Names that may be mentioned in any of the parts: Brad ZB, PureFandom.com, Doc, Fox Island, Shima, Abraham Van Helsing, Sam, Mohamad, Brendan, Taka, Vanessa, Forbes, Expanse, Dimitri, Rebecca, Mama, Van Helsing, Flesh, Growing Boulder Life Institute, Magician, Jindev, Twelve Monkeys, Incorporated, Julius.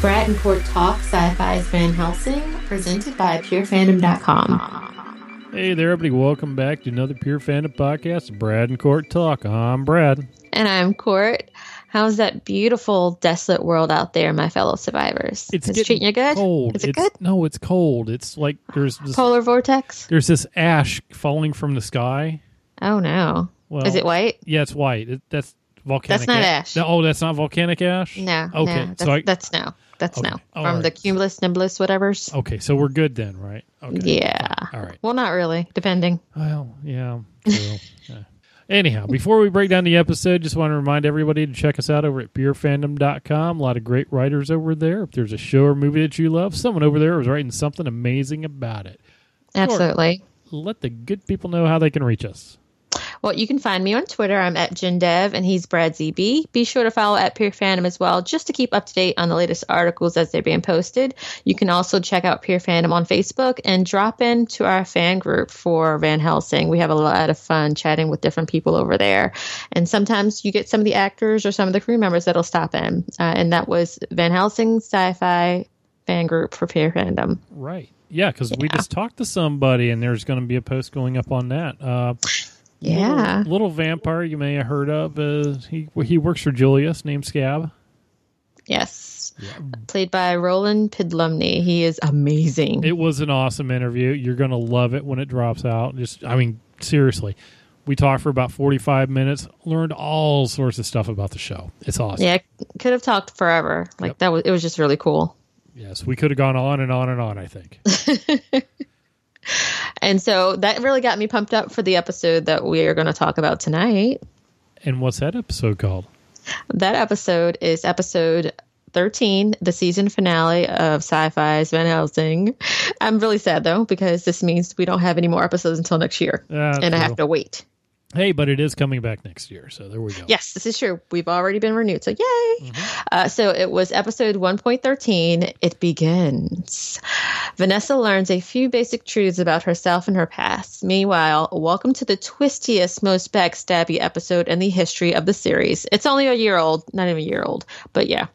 Brad and Port Talk Sci-Fi's Van Helsing, presented by PureFandom.com. Hey there, everybody. Welcome back to another Pure Fandom podcast, Brad and Court Talk. I'm Brad. And I'm Court. How's that beautiful, desolate world out there, my fellow survivors? It's treating you good? Cold. Is it good? No, it's cold. It's like there's this... polar vortex? There's this ash falling from the sky. Oh, no. Well, is it white? Yeah, it's white. That's volcanic ash. That's not ash. No, oh, that's not volcanic ash? No. Okay. No, that's snow. That's okay. Snow. From the cumulus, nimbus, whatevers. Okay, so we're good then, right? Okay. Yeah. All right. Well, not really, depending. Well, yeah. True. Yeah. Anyhow, before we break down the episode, just want to remind everybody to check us out over at PureFandom.com. A lot of great writers over there. If there's a show or movie that you love, someone over there is writing something amazing about it. Absolutely. Or let the good people know how they can reach us. Well, you can find me on Twitter. I'm at Jindev, and he's Brad ZB. Be sure to follow at PureFandom as well, just to keep up to date on the latest articles as they're being posted. You can also check out PureFandom on Facebook and drop into our fan group for Van Helsing. We have a lot of fun chatting with different people over there. And sometimes you get some of the actors or some of the crew members that'll stop in. And that was Van Helsing Sci-Fi fan group for PureFandom. Right. Yeah, because we just talked to somebody, and there's going to be a post going up on that. Yeah. Little vampire you may have heard of. He works for Julius, named Scab. Yes. Yeah. Played by Roland Pidlumny. He is amazing. It was an awesome interview. You're going to love it when it drops out. Seriously. We talked for about 45 minutes, learned all sorts of stuff about the show. It's awesome. Yeah, could have talked forever. It was just really cool. Yes, we could have gone on and on and on, I think. And so that really got me pumped up for the episode that we are going to talk about tonight. And what's that episode called? That episode is episode 13, the season finale of Sci-Fi's Van Helsing. I'm really sad, though, because this means we don't have any more episodes until next year. And I have to wait. Hey, but it is coming back next year, so there we go. Yes, this is true. We've already been renewed, so yay! Mm-hmm. So it was episode 1.13, It Begins. Vanessa learns a few basic truths about herself and her past. Meanwhile, welcome to the twistiest, most backstabby episode in the history of the series. It's only not even a year old, but yeah.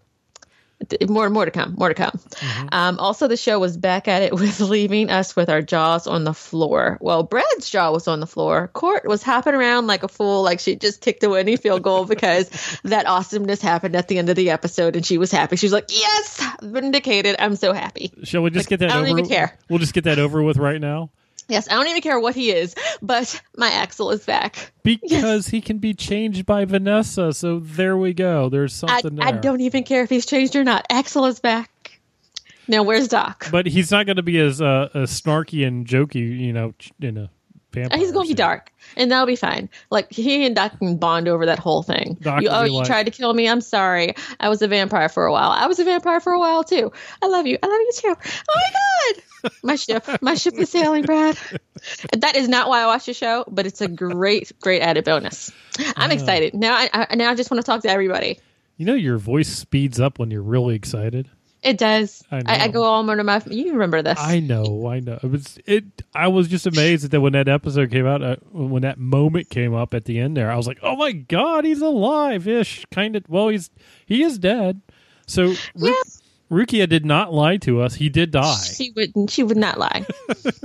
More to come. Mm-hmm. Also, the show was back at it with leaving us with our jaws on the floor. Well, Brad's jaw was on the floor. Court was hopping around like a fool, like she just kicked away any field goal because that awesomeness happened at the end of the episode, and she was happy. She's like, "Yes, vindicated! I'm so happy." Shall we just get that? I don't even care. We'll just get that over with right now. Yes, I don't even care what he is, but my Axel is back. Because he can be changed by Vanessa, so there we go. There's something there. I don't even care if he's changed or not. Axel is back. Now, where's Doc? But he's not going to be as snarky and jokey, in a vampire. He's going to be dark, and that'll be fine. Like, he and Doc can bond over that whole thing. You tried to kill me? I'm sorry. I was a vampire for a while. I was a vampire for a while, too. I love you. I love you, too. Oh, my God! My ship is sailing, Brad. That is not why I watch the show, but it's a great added bonus. I'm excited. Now I just want to talk to everybody. You know your voice speeds up when you're really excited. It does. I go all under my... You remember this. I know. I was just amazed that when that episode came out, when that moment came up at the end there, I was like, oh my God, he's alive-ish. Kind of... Well, he is dead. So... Yeah. Rukia did not lie to us. He did die. She would not lie.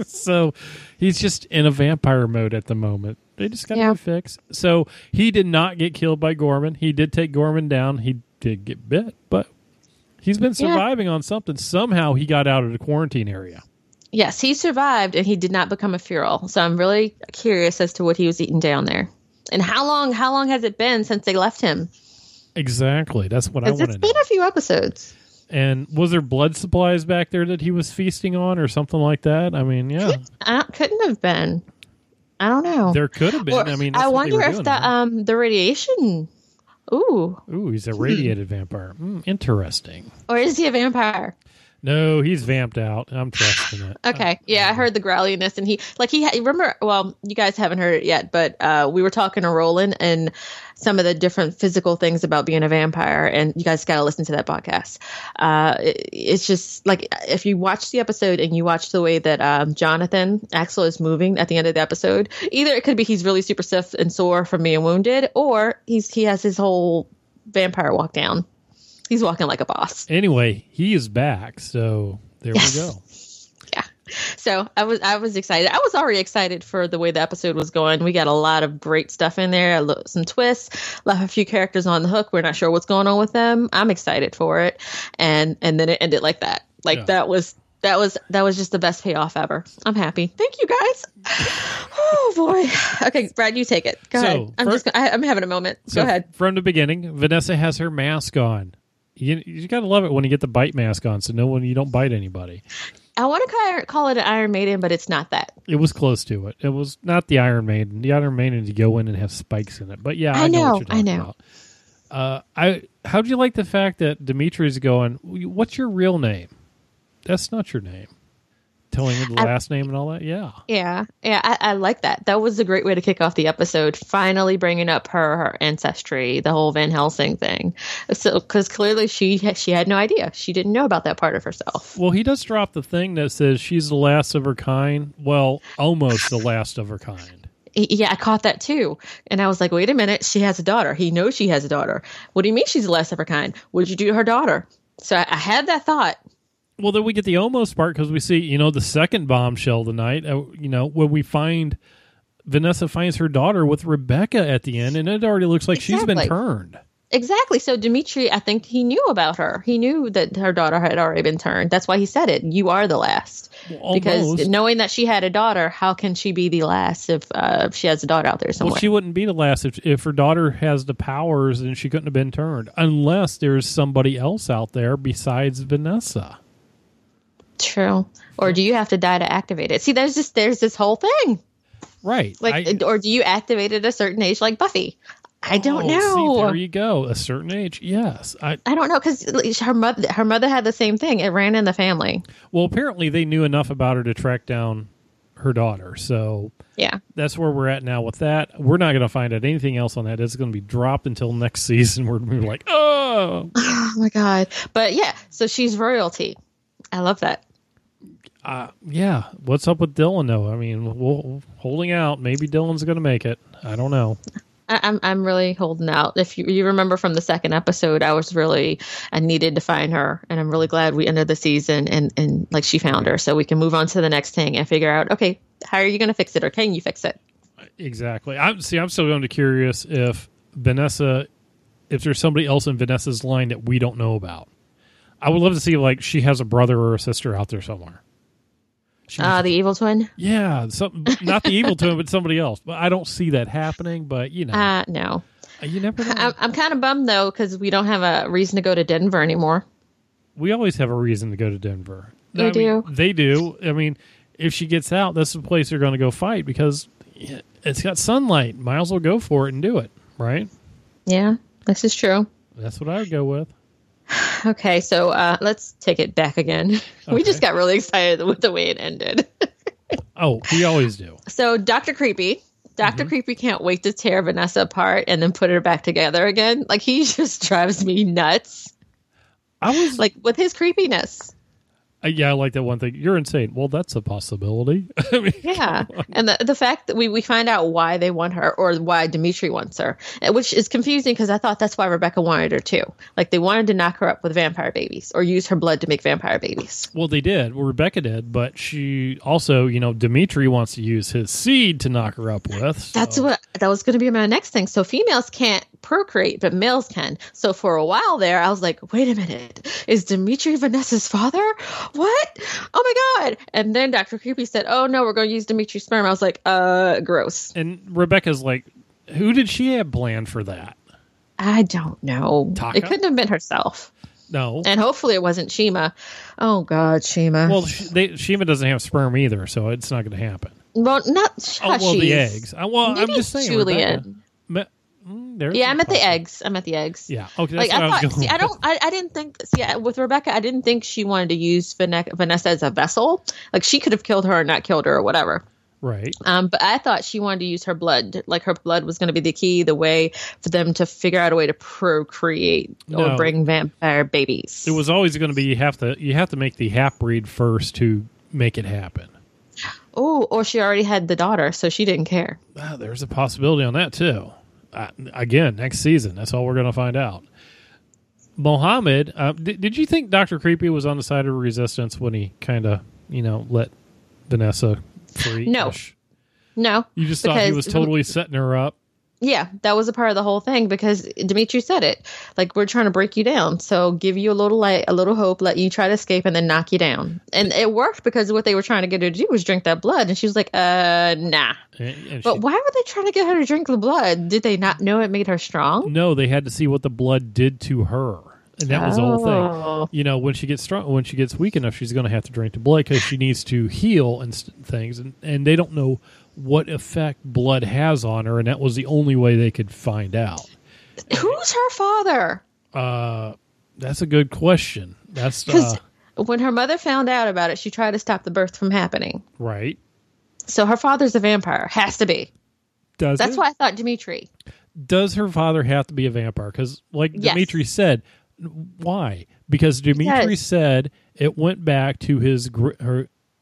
So he's just in a vampire mode at the moment. They just got to fix. So he did not get killed by Gorman. He did take Gorman down. He did get bit, but he's been surviving on something. Somehow he got out of the quarantine area. Yes, he survived, and he did not become a feral. So I'm really curious as to what he was eating down there. And how long has it been since they left him? Exactly. That's what I want to know. It's been a few episodes. And was there blood supplies back there that he was feasting on or something like that? I mean, yeah. Couldn't have been. I don't know. There could have been. Well, I mean, I wonder if the radiation. Ooh, he's a radiated vampire. Interesting. Or is he a vampire? No, he's vamped out. I'm trusting it. Okay. I heard the growliness, and remember, well, you guys haven't heard it yet, but we were talking to Roland and some of the different physical things about being a vampire, and you guys got to listen to that podcast. It's just like, if you watch the episode and you watch the way that Axel is moving at the end of the episode, either it could be he's really super stiff and sore from being wounded, or he has his whole vampire walk down. He's walking like a boss. Anyway, he is back, so there we go. Yeah. So I was excited. I was already excited for the way the episode was going. We got a lot of great stuff in there. Some twists, left a few characters on the hook. We're not sure what's going on with them. I'm excited for it. And then it ended like that. Like that was just the best payoff ever. I'm happy. Thank you guys. Oh boy. Okay, Brad, you take it. Go ahead. I'm having a moment. So go ahead. From the beginning, Vanessa has her mask on. You gotta love it when you get the bite mask on, so you don't bite anybody. I want to call it an Iron Maiden, but it's not that. It was close to it. It was not the Iron Maiden. The Iron Maiden to go in and have spikes in it. But yeah, I know what you're talking about. How'd you like the fact that Dimitri's going, "What's your real name? That's not your name." Telling him the last name and all that. Yeah. Yeah. Yeah. I like that. That was a great way to kick off the episode. Finally bringing up her ancestry, the whole Van Helsing thing. So, because clearly she had no idea. She didn't know about that part of herself. Well, he does drop the thing that says she's the last of her kind. Well, almost the last of her kind. Yeah, I caught that too. And I was like, wait a minute. She has a daughter. He knows she has a daughter. What do you mean she's the last of her kind? What did you do to her daughter? So I had that thought. Well, then we get the almost part because we see, the second bombshell tonight, when we find Vanessa finds her daughter with Rebecca at the end, and it already looks like she's been turned. Exactly. So Dimitri, I think he knew about her. He knew that her daughter had already been turned. That's why he said it. You are the last. Well, because knowing that she had a daughter, how can she be the last if she has a daughter out there somewhere? Well, she wouldn't be the last if her daughter has the powers, then she couldn't have been turned unless there's somebody else out there besides Vanessa. True. Or do you have to die to activate it? See, there's this whole thing. Right. Like, or do you activate it at a certain age like Buffy? I don't know. See, there you go. A certain age. Yes. I don't know because her mother had the same thing. It ran in the family. Well, apparently they knew enough about her to track down her daughter. So yeah, that's where we're at now with that. We're not going to find out anything else on that. It's going to be dropped until next season. We're like, oh my God. But yeah, so she's royalty. I love that. Yeah. What's up with Dylan though? I mean, we're holding out. Maybe Dylan's going to make it. I don't know. I'm really holding out. If you remember from the second episode, I needed to find her, and I'm really glad we ended the season and like she found her, so we can move on to the next thing and figure out, okay, how are you going to fix it, or can you fix it? Exactly. I'm still going to be curious if there's somebody else in Vanessa's line that we don't know about. I would love to see she has a brother or a sister out there somewhere. The evil twin? Yeah, not the evil twin, but somebody else. But I don't see that happening, but no. You never know. I'm kind of bummed, though, because we don't have a reason to go to Denver anymore. We always have a reason to go to Denver. They do. I mean, if she gets out, that's the place they're going to go fight because it's got sunlight. Might as well go for it and do it, right? Yeah, this is true. That's what I would go with. Okay, so let's take it back again. Okay. We just got really excited with the way it ended. Oh, we always do. So Dr. Creepy can't wait to tear Vanessa apart and then put her back together again. Like, he just drives me nuts. I was like, with his creepiness. Yeah, I like that one thing. You're insane. Well, that's a possibility. I mean, yeah. And the fact that we find out why they want her, or why Dimitri wants her, which is confusing because I thought that's why Rebecca wanted her too. Like, they wanted to knock her up with vampire babies or use her blood to make vampire babies. Well, they did. Well, Rebecca did, but she also, Dimitri wants to use his seed to knock her up with. So. That was going to be my next thing. So females can't procreate, but males can. So for a while there, I was like, wait a minute, is Dimitri Vanessa's father? What? Oh my God. And then Dr. Creepy said, oh no, we're going to use Dimitri's sperm. I was like, gross. And Rebecca's like, who did she have planned for that? I don't know. Taka? It couldn't have been herself. No. And hopefully it wasn't Shima. Oh God, Shima. Well, Shima doesn't have sperm either, so it's not going to happen. Well, not the eggs. I'm just saying. Julian. Rebecca. I'm at the eggs. Yeah. Okay. That's what I thought. See, with Rebecca, I didn't think she wanted to use Vanessa as a vessel. Like, she could have killed her or not killed her or whatever. Right. But I thought she wanted to use her blood. Like, her blood was going to be the key, the way for them to figure out a way to procreate or bring vampire babies. It was always going to be you have to make the half breed first to make it happen. Oh, or she already had the daughter, so she didn't care. Wow, there's a possibility on that too. Again, next season. That's all we're going to find out. Mohamad, did you think Dr. Creepy was on the side of resistance when he kind of, you know, let Vanessa free? No. You just thought he was totally setting her up? Yeah, that was a part of the whole thing because Dimitri said it. Like, we're trying to break you down. So give you a little light, a little hope, let you try to escape and then knock you down. And it worked because what they were trying to get her to do was drink that blood. And she was like, nah. But why were they trying to get her to drink the blood? Did they not know it made her strong? No, they had to see what the blood did to her. And that was the whole thing. You know, when she gets strong, when she gets weak enough, she's going to have to drink the blood because she needs to heal and things. And they don't know what effect blood has on her, and that was the only way they could find out. Who's her father? That's a good question. That's when her mother found out about it, she tried to stop the birth from happening. Right. So her father's a vampire. Has to be. That's why I thought Dimitri. Does her father have to be a vampire? Because like Dimitri said, why? Because Dimitri said it went back to his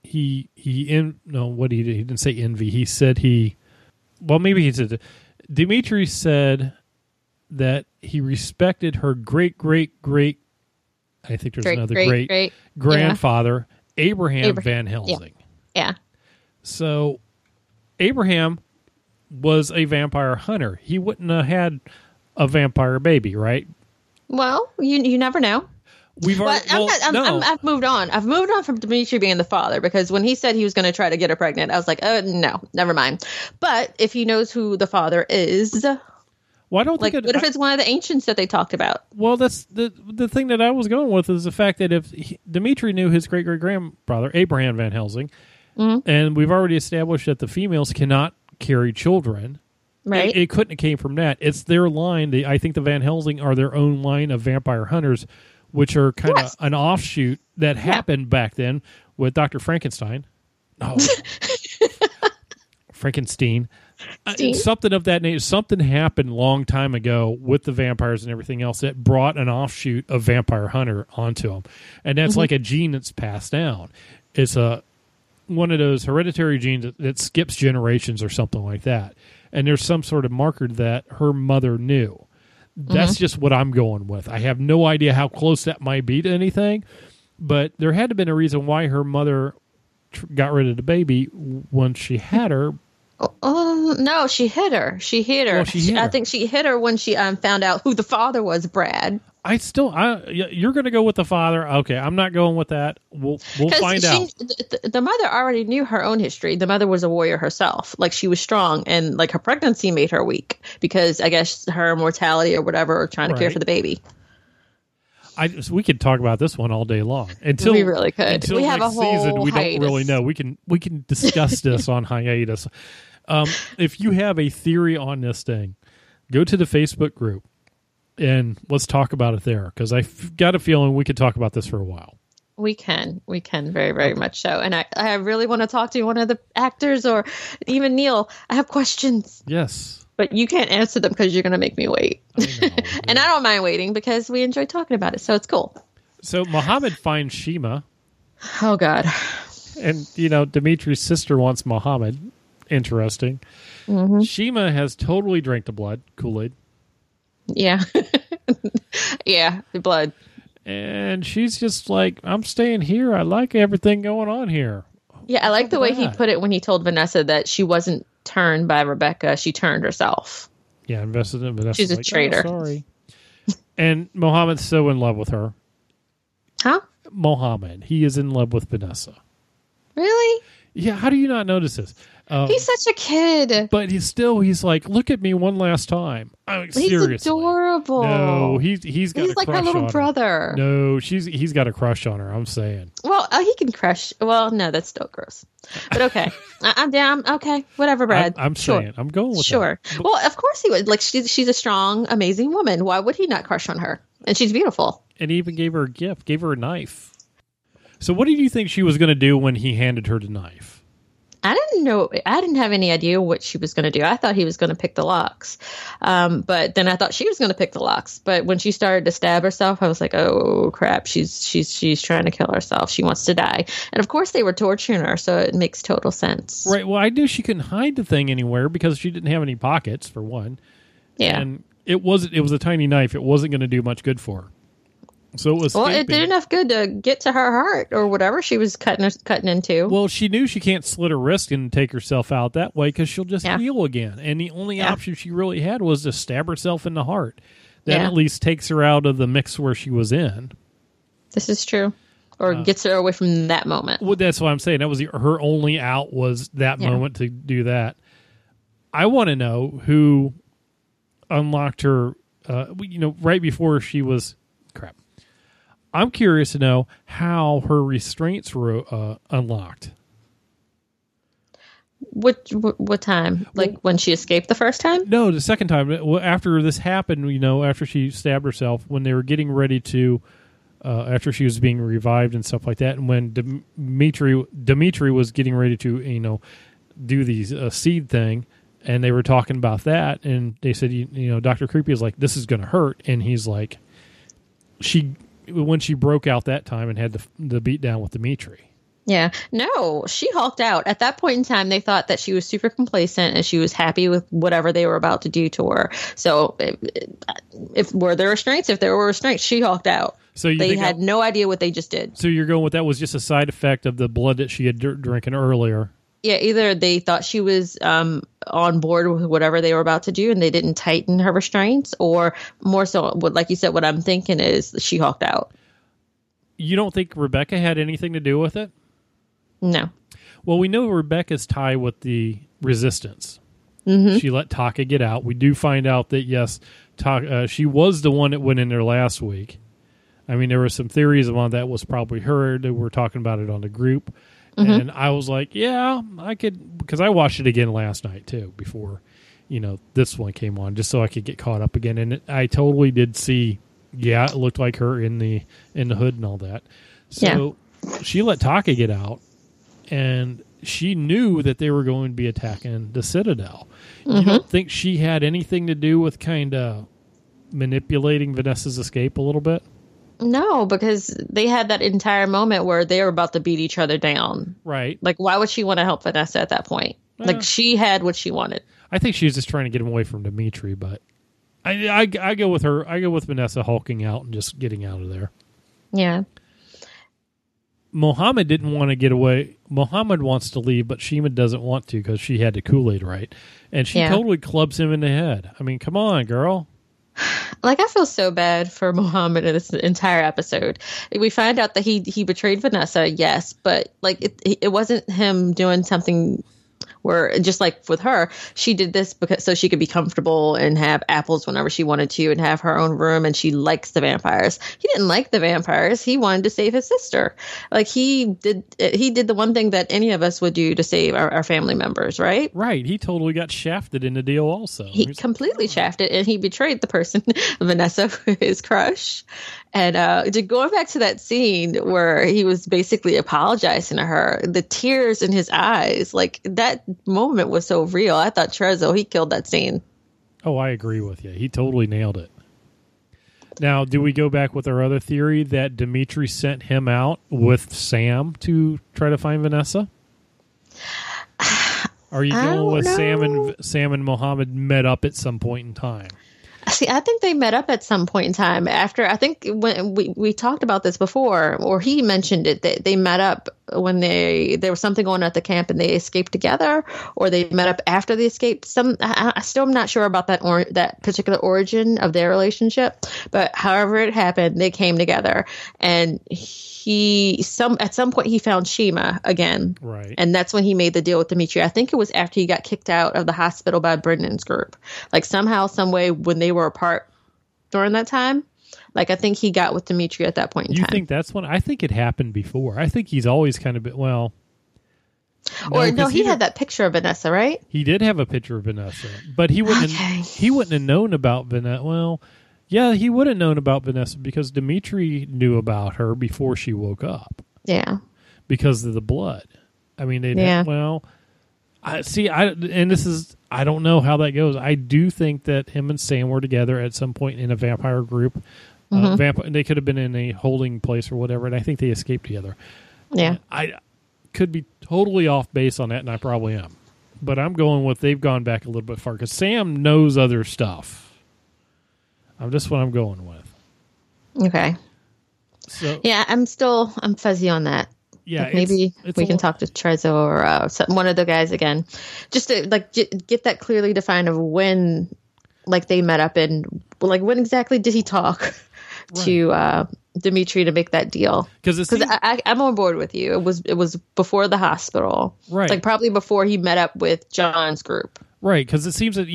he didn't say envy. He said Dimitri said that he respected her great grandfather, Abraham Van Helsing. Yeah. So Abraham was a vampire hunter. He wouldn't have had a vampire baby, right? Well, you never know. I've moved on. I've moved on from Dimitri being the father because when he said he was going to try to get her pregnant, I was like, oh, no, never mind. But if he knows who the father is, what if it's one of the ancients that they talked about? Well, that's the thing that I was going with is the fact that if Dimitri knew his great-great-grandfather, Abraham Van Helsing, mm-hmm. and we've already established that the females cannot carry children. Right. It couldn't have came from that. It's their line. I think the Van Helsing are their own line of vampire hunters, which are kind of an offshoot that happened back then with Dr. Frankenstein. Oh. Frankenstein. Something of that nature. Something happened a long time ago with the vampires and everything else that brought an offshoot of vampire hunter onto them. And that's like a gene that's passed down. It's one of those hereditary genes that skips generations or something like that. And there's some sort of marker that her mother knew. That's just what I'm going with. I have no idea how close that might be to anything, but there had to have been a reason why her mother got rid of the baby once she had her. No, she hit her. I think she hit her when she found out who the father was, Brad. You're going to go with the father. Okay, I'm not going with that. We'll find out. The mother already knew her own history. The mother was a warrior herself. Like, she was strong, and like her pregnancy made her weak because I guess her mortality or whatever, or trying to care for the baby. We could talk about this one all day long. Until we really could. Until we have a whole season, we hiatus. Don't really know. We can discuss this on hiatus. If you have a theory on this thing, go to the Facebook group and let's talk about it there because I've got a feeling we could talk about this for a while. We can very, very much so. And I really want to talk to one of the actors or even Neil. I have questions. Yes. But you can't answer them because you're going to make me wait. I know, yeah. And I don't mind waiting because we enjoy talking about it. So it's cool. So Mohamad finds Shima. Oh, God. And, you know, Dimitri's sister wants Mohamad. Interesting. Mm-hmm. Shima has totally drank the blood. Kool-Aid. Yeah. Yeah. The blood. And she's just like, I'm staying here. I like everything going on here. Yeah. I like the way he put it when he told Vanessa that she wasn't turned by Rebecca, she turned herself. Yeah, invested in Vanessa. She's a traitor. Oh, sorry. And Mohamed's so in love with her. Huh? Mohamad. He is in love with Vanessa. Really? Yeah, how do you not notice this? He's such a kid. But he's like, look at me one last time. Seriously. He's adorable. No, he's got a crush on her. He's like her little brother. No, he's got a crush on her, I'm saying. Well, he can crush. Well, no, that's still gross. But okay. I'm down. Okay. Whatever, Brad. I'm saying. I'm going with that. Sure. Well, of course he would. Like, she's a strong, amazing woman. Why would he not crush on her? And she's beautiful. And he even gave her a gift. Gave her a knife. So what did you think she was going to do when he handed her the knife? I didn't know. I didn't have any idea what she was going to do. I thought he was going to pick the locks. But then I thought she was going to pick the locks. But when she started to stab herself, I was like, oh, crap. She's trying to kill herself. She wants to die. And, of course, they were torturing her, so it makes total sense. Right. Well, I knew she couldn't hide the thing anywhere because she didn't have any pockets, for one. Yeah. And it was a tiny knife. It wasn't going to do much good for her. So it was. Well, it did enough good to get to her heart or whatever she was cutting into. Well, she knew she can't slit her wrist and take herself out that way because she'll just heal again. And the only option she really had was to stab herself in the heart. That at least takes her out of the mix where she was in. This is true. Or gets her away from that moment. Well, that's what I'm saying. That was her only out was that moment to do that. I want to know who unlocked her, right before she was... Crap. I'm curious to know how her restraints were unlocked. What time? Like when she escaped the first time? No, the second time. After this happened, after she stabbed herself, when they were getting ready to... after she was being revived and stuff like that, and when Dimitri was getting ready to, do these seed thing, and they were talking about that, and they said, Dr. Creepy is like, this is going to hurt, and he's like, when she broke out that time and had the beat down with Dimitri. Yeah, no, she hulked out. At that point in time, they thought that she was super complacent and she was happy with whatever they were about to do to her. So, if there were restraints, she hulked out. So they had no idea what they just did. So you're going with that was just a side effect of the blood that she had drinking earlier. Yeah, either they thought she was on board with whatever they were about to do and they didn't tighten her restraints, or more so, like you said, what I'm thinking is she hulked out. You don't think Rebecca had anything to do with it? No. Well, we know Rebecca's tie with the resistance. Mm-hmm. She let Taka get out. We do find out that, yes, Taka, she was the one that went in there last week. I mean, there were some theories about that was probably her. They were talking about it on the group. Mm-hmm. And I was like, yeah, I could, because I watched it again last night, too, before, this one came on, just so I could get caught up again. And I totally did see, it looked like her in the hood and all that. So she let Taka get out. And she knew that they were going to be attacking the Citadel. Mm-hmm. You don't think she had anything to do with kind of manipulating Vanessa's escape a little bit? No, because they had that entire moment where they were about to beat each other down. Right. Like, why would she want to help Vanessa at that point? Like, she had what she wanted. I think she was just trying to get him away from Dimitri, but I go with her. I go with Vanessa hulking out and just getting out of there. Yeah. Mohamad didn't want to get away. Mohamad wants to leave, but Shima doesn't want to because she had the Kool-Aid right. And she totally clubs him in the head. I mean, come on, girl. Like, I feel so bad for Mohamad in this entire episode. We find out that he betrayed Vanessa, yes, but, like, it wasn't him doing something where, just like with her, she did this because so she could be comfortable and have apples whenever she wanted to and have her own room, and she likes the vampires. He didn't like the vampires. He wanted to save his sister. Like, he did the one thing that any of us would do to save our family members, right? Right. He totally got shafted in the deal also. He completely shafted, and he betrayed the person, Vanessa, his crush. And going back to that scene where he was basically apologizing to her, the tears in his eyes, like, that moment was so real. I thought Trezzo, he killed that scene. Oh, I agree with you. He totally nailed it. Now, do we go back with our other theory that Dimitri sent him out with Sam to try to find Vanessa? Are you going with Sam and Mohamad met up at some point in time? See, I think they met up at some point in time after, I think when we talked about this before, or he mentioned it, that they met up when there was something going on at the camp and they escaped together, or they met up after the escape. I still am not sure about that particular origin of their relationship, but however it happened, they came together, and at some point he found Shima again. Right. And that's when he made the deal with Dimitri. I think it was after he got kicked out of the hospital by Brendan's group. Like, somehow, some way, when they were apart during that time, like, I think he got with Dimitri at that point in time. You think that's when? I think it happened before. I think he's always kind of been, well... he had that picture of Vanessa, right? He did have a picture of Vanessa, but he wouldn't have known about Vanessa. Well... Yeah, he would have known about Vanessa because Dimitri knew about her before she woke up. Yeah. Because of the blood. I mean, they didn't. Well, I don't know how that goes. I do think that him and Sam were together at some point in a vampire group. Mm-hmm. They could have been in a holding place or whatever, and I think they escaped together. Yeah. I could be totally off base on that, and I probably am. But I'm going with they've gone back a little bit far because Sam knows other stuff. That's what I'm going with. Okay. So yeah, I'm fuzzy on that. Yeah, like maybe it's we can talk to Trezzo or one of the guys again, just to like get that clearly defined of when, like, they met up and like when exactly did he talk to Dimitri to make that deal? Because I'm on board with you. It was before the hospital, right? Like probably before he met up with John's group, right? Because it seems that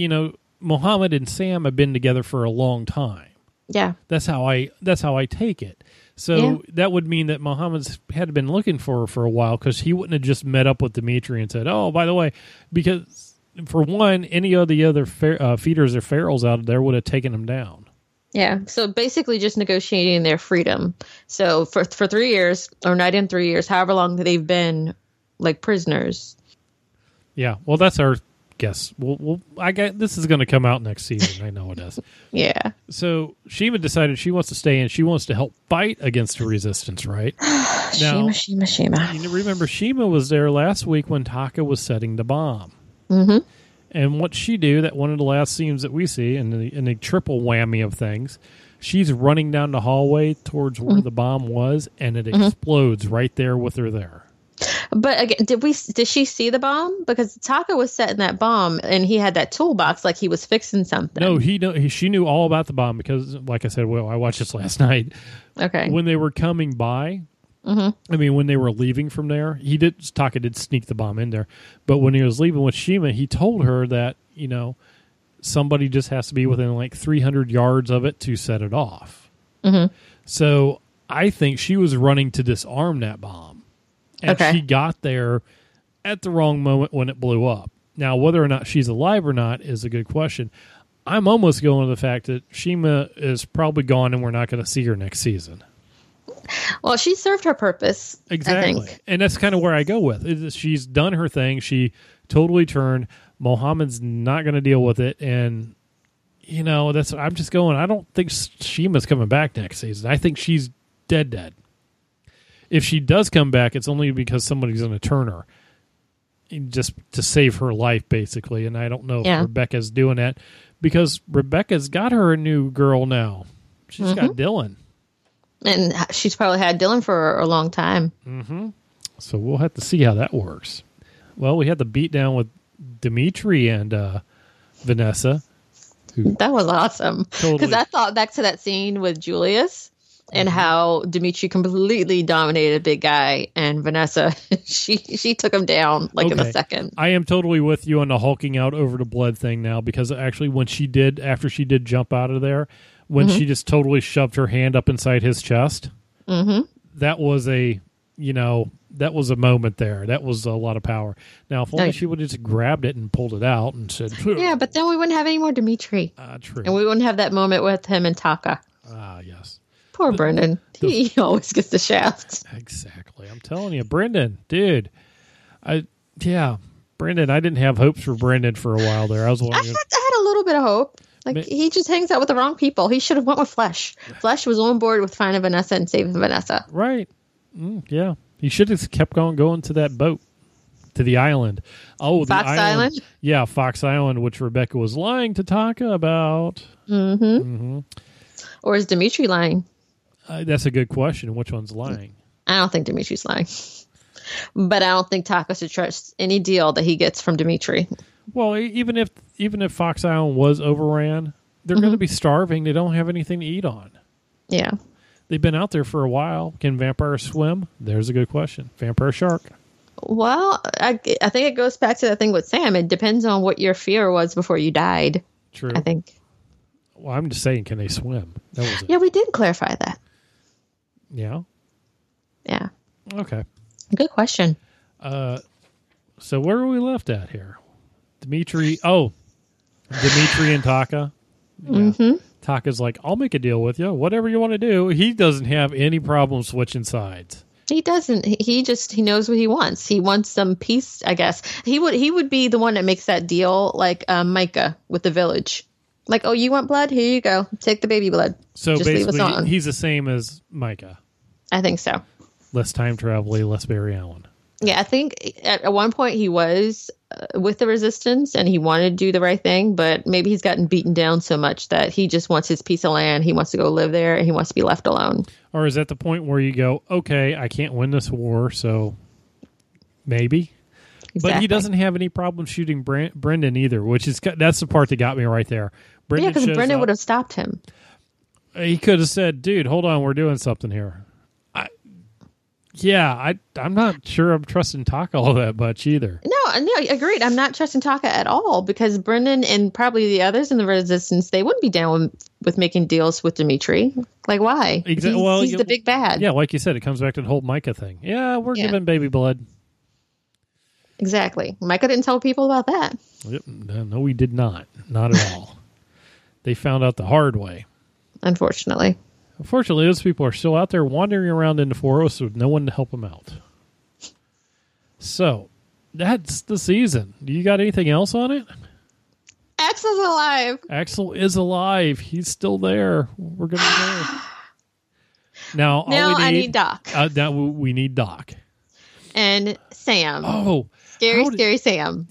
Mohamad and Sam have been together for a long time. Yeah, that's how I take it. So that would mean that Mohamad had been looking for her for a while, because he wouldn't have just met up with Dimitri and said, oh, by the way, because for one, any of the other feeders or ferals out there would have taken him down. Yeah. So basically just negotiating their freedom. So for 3 years or not in 3 years, however long they've been like prisoners. Yeah. Well, that's our guess. We'll I guess this is going to come out next season. I know it is. Yeah. So Shima decided she wants to stay and she wants to help fight against the resistance, right? Shima. You remember Shima was there last week when Taka was setting the bomb. Mm-hmm. And what she do, that one of the last scenes that we see in the triple whammy of things, she's running down the hallway towards where the bomb was, and it explodes right there with her there. But again, did she see the bomb? Because Taka was setting that bomb, and he had that toolbox like he was fixing something. No, she knew all about the bomb because, like I said, well, I watched this last night. Okay. When they were coming by, I mean, when they were leaving from there, Taka did sneak the bomb in there. But when he was leaving with Shima, he told her that, somebody just has to be within like 300 yards of it to set it off. Mm-hmm. So I think she was running to disarm that bomb. And she got there at the wrong moment when it blew up. Now, whether or not she's alive or not is a good question. I'm almost going to the fact that Shima is probably gone and we're not going to see her next season. Well, she served her purpose. Exactly. I think. And that's kind of where I go with it. She's done her thing. She totally turned. Mohammed's not going to deal with it. And, that's I'm just going. I don't think Shima's coming back next season. I think she's dead. If she does come back, it's only because somebody's going to turn her just to save her life, basically. And I don't know if Rebecca's doing that, because Rebecca's got her a new girl now. She's got Dylan. And she's probably had Dylan for a long time. Mm-hmm. So we'll have to see how that works. Well, we had the beat down with Dimitri and Vanessa. That was awesome. Because I thought back to that scene with Julius. And how Dimitri completely dominated Big Guy, and Vanessa, she took him down in a second. I am totally with you on the hulking out over the blood thing now, because actually when after she did jump out of there, when she just totally shoved her hand up inside his chest, that was a, that was a moment there. That was a lot of power. Now, if only she would have just grabbed it and pulled it out and said, phew. Yeah, but then we wouldn't have any more Dimitri. True. And we wouldn't have that moment with him and Taka. Yes. Poor Brendan. He always gets the shaft. Exactly. I'm telling you, Brendan, dude. Brendan, I didn't have hopes for Brendan for a while there. I had a little bit of hope. Like, he just hangs out with the wrong people. He should have went with Flesh. Flesh was on board with finding Vanessa and saving Vanessa. Right. Yeah. He should have kept going to that boat, to the island. Oh, Fox Island? Yeah, Fox Island, which Rebecca was lying to Taka about. Or is Dimitri lying? That's a good question. Which one's lying? I don't think Dimitri's lying. But I don't think Taka should trust any deal that he gets from Dimitri. Well, even if Fox Island was overran, they're going to be starving. They don't have anything to eat on. Yeah. They've been out there for a while. Can vampires swim? There's a good question. Vampire shark. Well, I think it goes back to that thing with Sam. It depends on what your fear was before you died. True. I think. Well, I'm just saying, can they swim? That was it. Yeah, we did clarify that. Yeah. Yeah. Okay. Good question. So where are we left at here? Dimitri and Taka. Yeah. Taka's like, I'll make a deal with you. Whatever you want to do. He doesn't have any problem switching sides. He doesn't. He knows what he wants. He wants some peace, I guess. He would be the one that makes that deal, like Micah with the village. Like, oh, you want blood? Here you go. Take the baby blood. So just basically, he's the same as Micah. I think so. Less time travel-y, less Barry Allen. Yeah, I think at one point he was with the resistance and he wanted to do the right thing, but maybe he's gotten beaten down so much that he just wants his piece of land. He wants to go live there and he wants to be left alone. Or is that the point where you go, okay, I can't win this war, so maybe. Exactly. But he doesn't have any problem shooting Brendan either, which is that's the part that got me right there. Brendan yeah, because Brendan would have stopped him. He could have said, dude, hold on, we're doing something here. Yeah, I'm not sure I'm trusting Taka all that much either. No, agreed. I'm not trusting Taka at all because Brendan and probably the others in the resistance, they wouldn't be down with making deals with Dimitri. Like, why? Exactly. He's the big bad. Yeah, like you said, it comes back to the whole Micah thing. Yeah, we're giving baby blood. Exactly. Micah didn't tell people about that. Yep. No, he did not. Not at all. They found out the hard way. Unfortunately, those people are still out there wandering around in the forest with no one to help them out. So, that's the season. Do you got anything else on it? Axel's alive. Axel is alive. He's still there. We're going to go. Now I need Doc. Now we need Doc. And Sam. Oh. Scary Sam.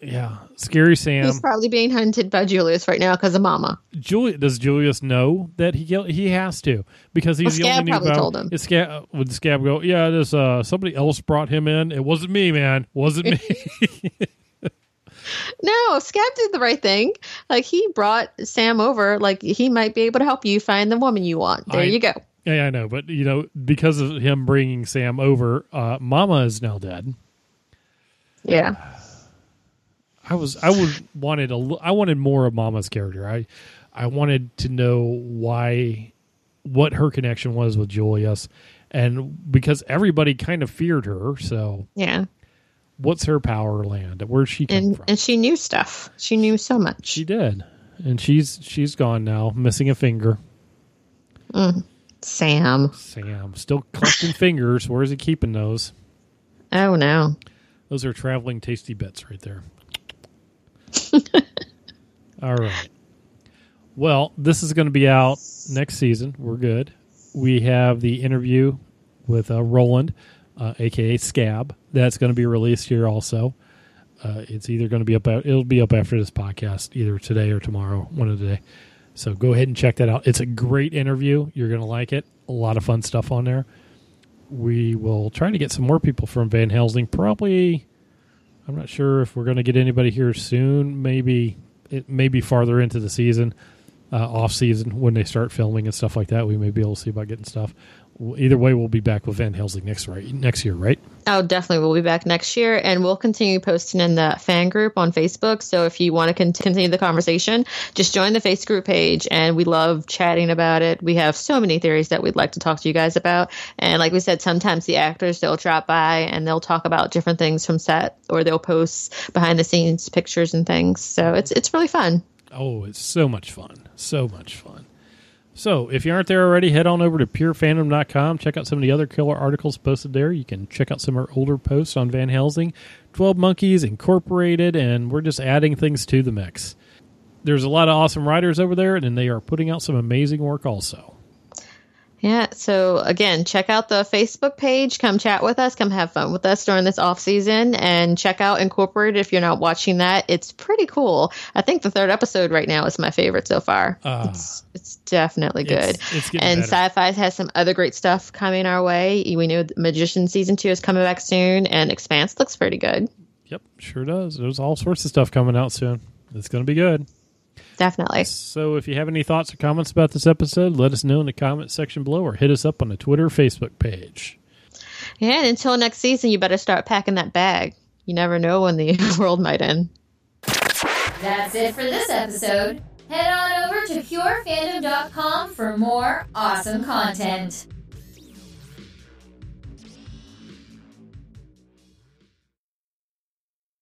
Yeah. Scary Sam. He's probably being hunted by Julius right now because of Mama. Does Julius know that he has to? Because he's the only new guy. Scab probably told him. Would Scab go, yeah, this, somebody else brought him in. It wasn't me, man. Wasn't me. No, Scab did the right thing. Like, he brought Sam over. Like, he might be able to help you find the woman you want. There you go. Yeah, I know. But, because of him bringing Sam over, Mama is now dead. Yeah. I wanted more of Mama's character. I wanted to know what her connection was with Julius, and because everybody kind of feared her, so yeah. What's her power land? Where's she come from? And she knew stuff. She knew so much. She did, and she's gone now, missing a finger. Sam still collecting fingers. Where is he keeping those? Oh no, those are traveling tasty bits right there. All right. Well, this is going to be out next season. We're good. We have the interview with Roland, aka Scab, that's going to be released here also. It's either going to be it'll be up after this podcast, either today or tomorrow, one of the day. So go ahead and check that out. It's a great interview. You're going to like it. A lot of fun stuff on there. We will try to get some more people from Van Helsing. Probably. I'm not sure if we're going to get anybody here soon. Maybe it may be farther into the season, off season, when they start filming and stuff like that. We may be able to see about getting stuff. Either way, we'll be back with Van Helsing next year, right? Oh, definitely. We'll be back next year, and we'll continue posting in the fan group on Facebook. So if you want to continue the conversation, just join the Facebook page, and we love chatting about it. We have so many theories that we'd like to talk to you guys about. And like we said, sometimes the actors, they'll drop by, and they'll talk about different things from set, or they'll post behind-the-scenes pictures and things. So it's really fun. Oh, it's so much fun. So much fun. So, if you aren't there already, head on over to PureFandom.com. Check out some of the other killer articles posted there. You can check out some of our older posts on Van Helsing, 12 Monkeys, Incorporated, and we're just adding things to the mix. There's a lot of awesome writers over there, and they are putting out some amazing work also. Yeah, so again, check out the Facebook page. Come chat with us. Come have fun with us during this off season, and check out Incorporated if you're not watching that. It's pretty cool. I think the third episode right now is my favorite so far. It's definitely good. It's getting better. Sci-Fi has some other great stuff coming our way. We know Magician Season 2 is coming back soon, and Expanse looks pretty good. Yep, sure does. There's all sorts of stuff coming out soon. It's going to be good. Definitely. So if you have any thoughts or comments about this episode, let us know in the comment section below, or hit us up on the Twitter or Facebook page. And until next season, you better start packing that bag. You never know when the world might end. That's it for this episode. Head on over to PureFandom.com for more awesome content.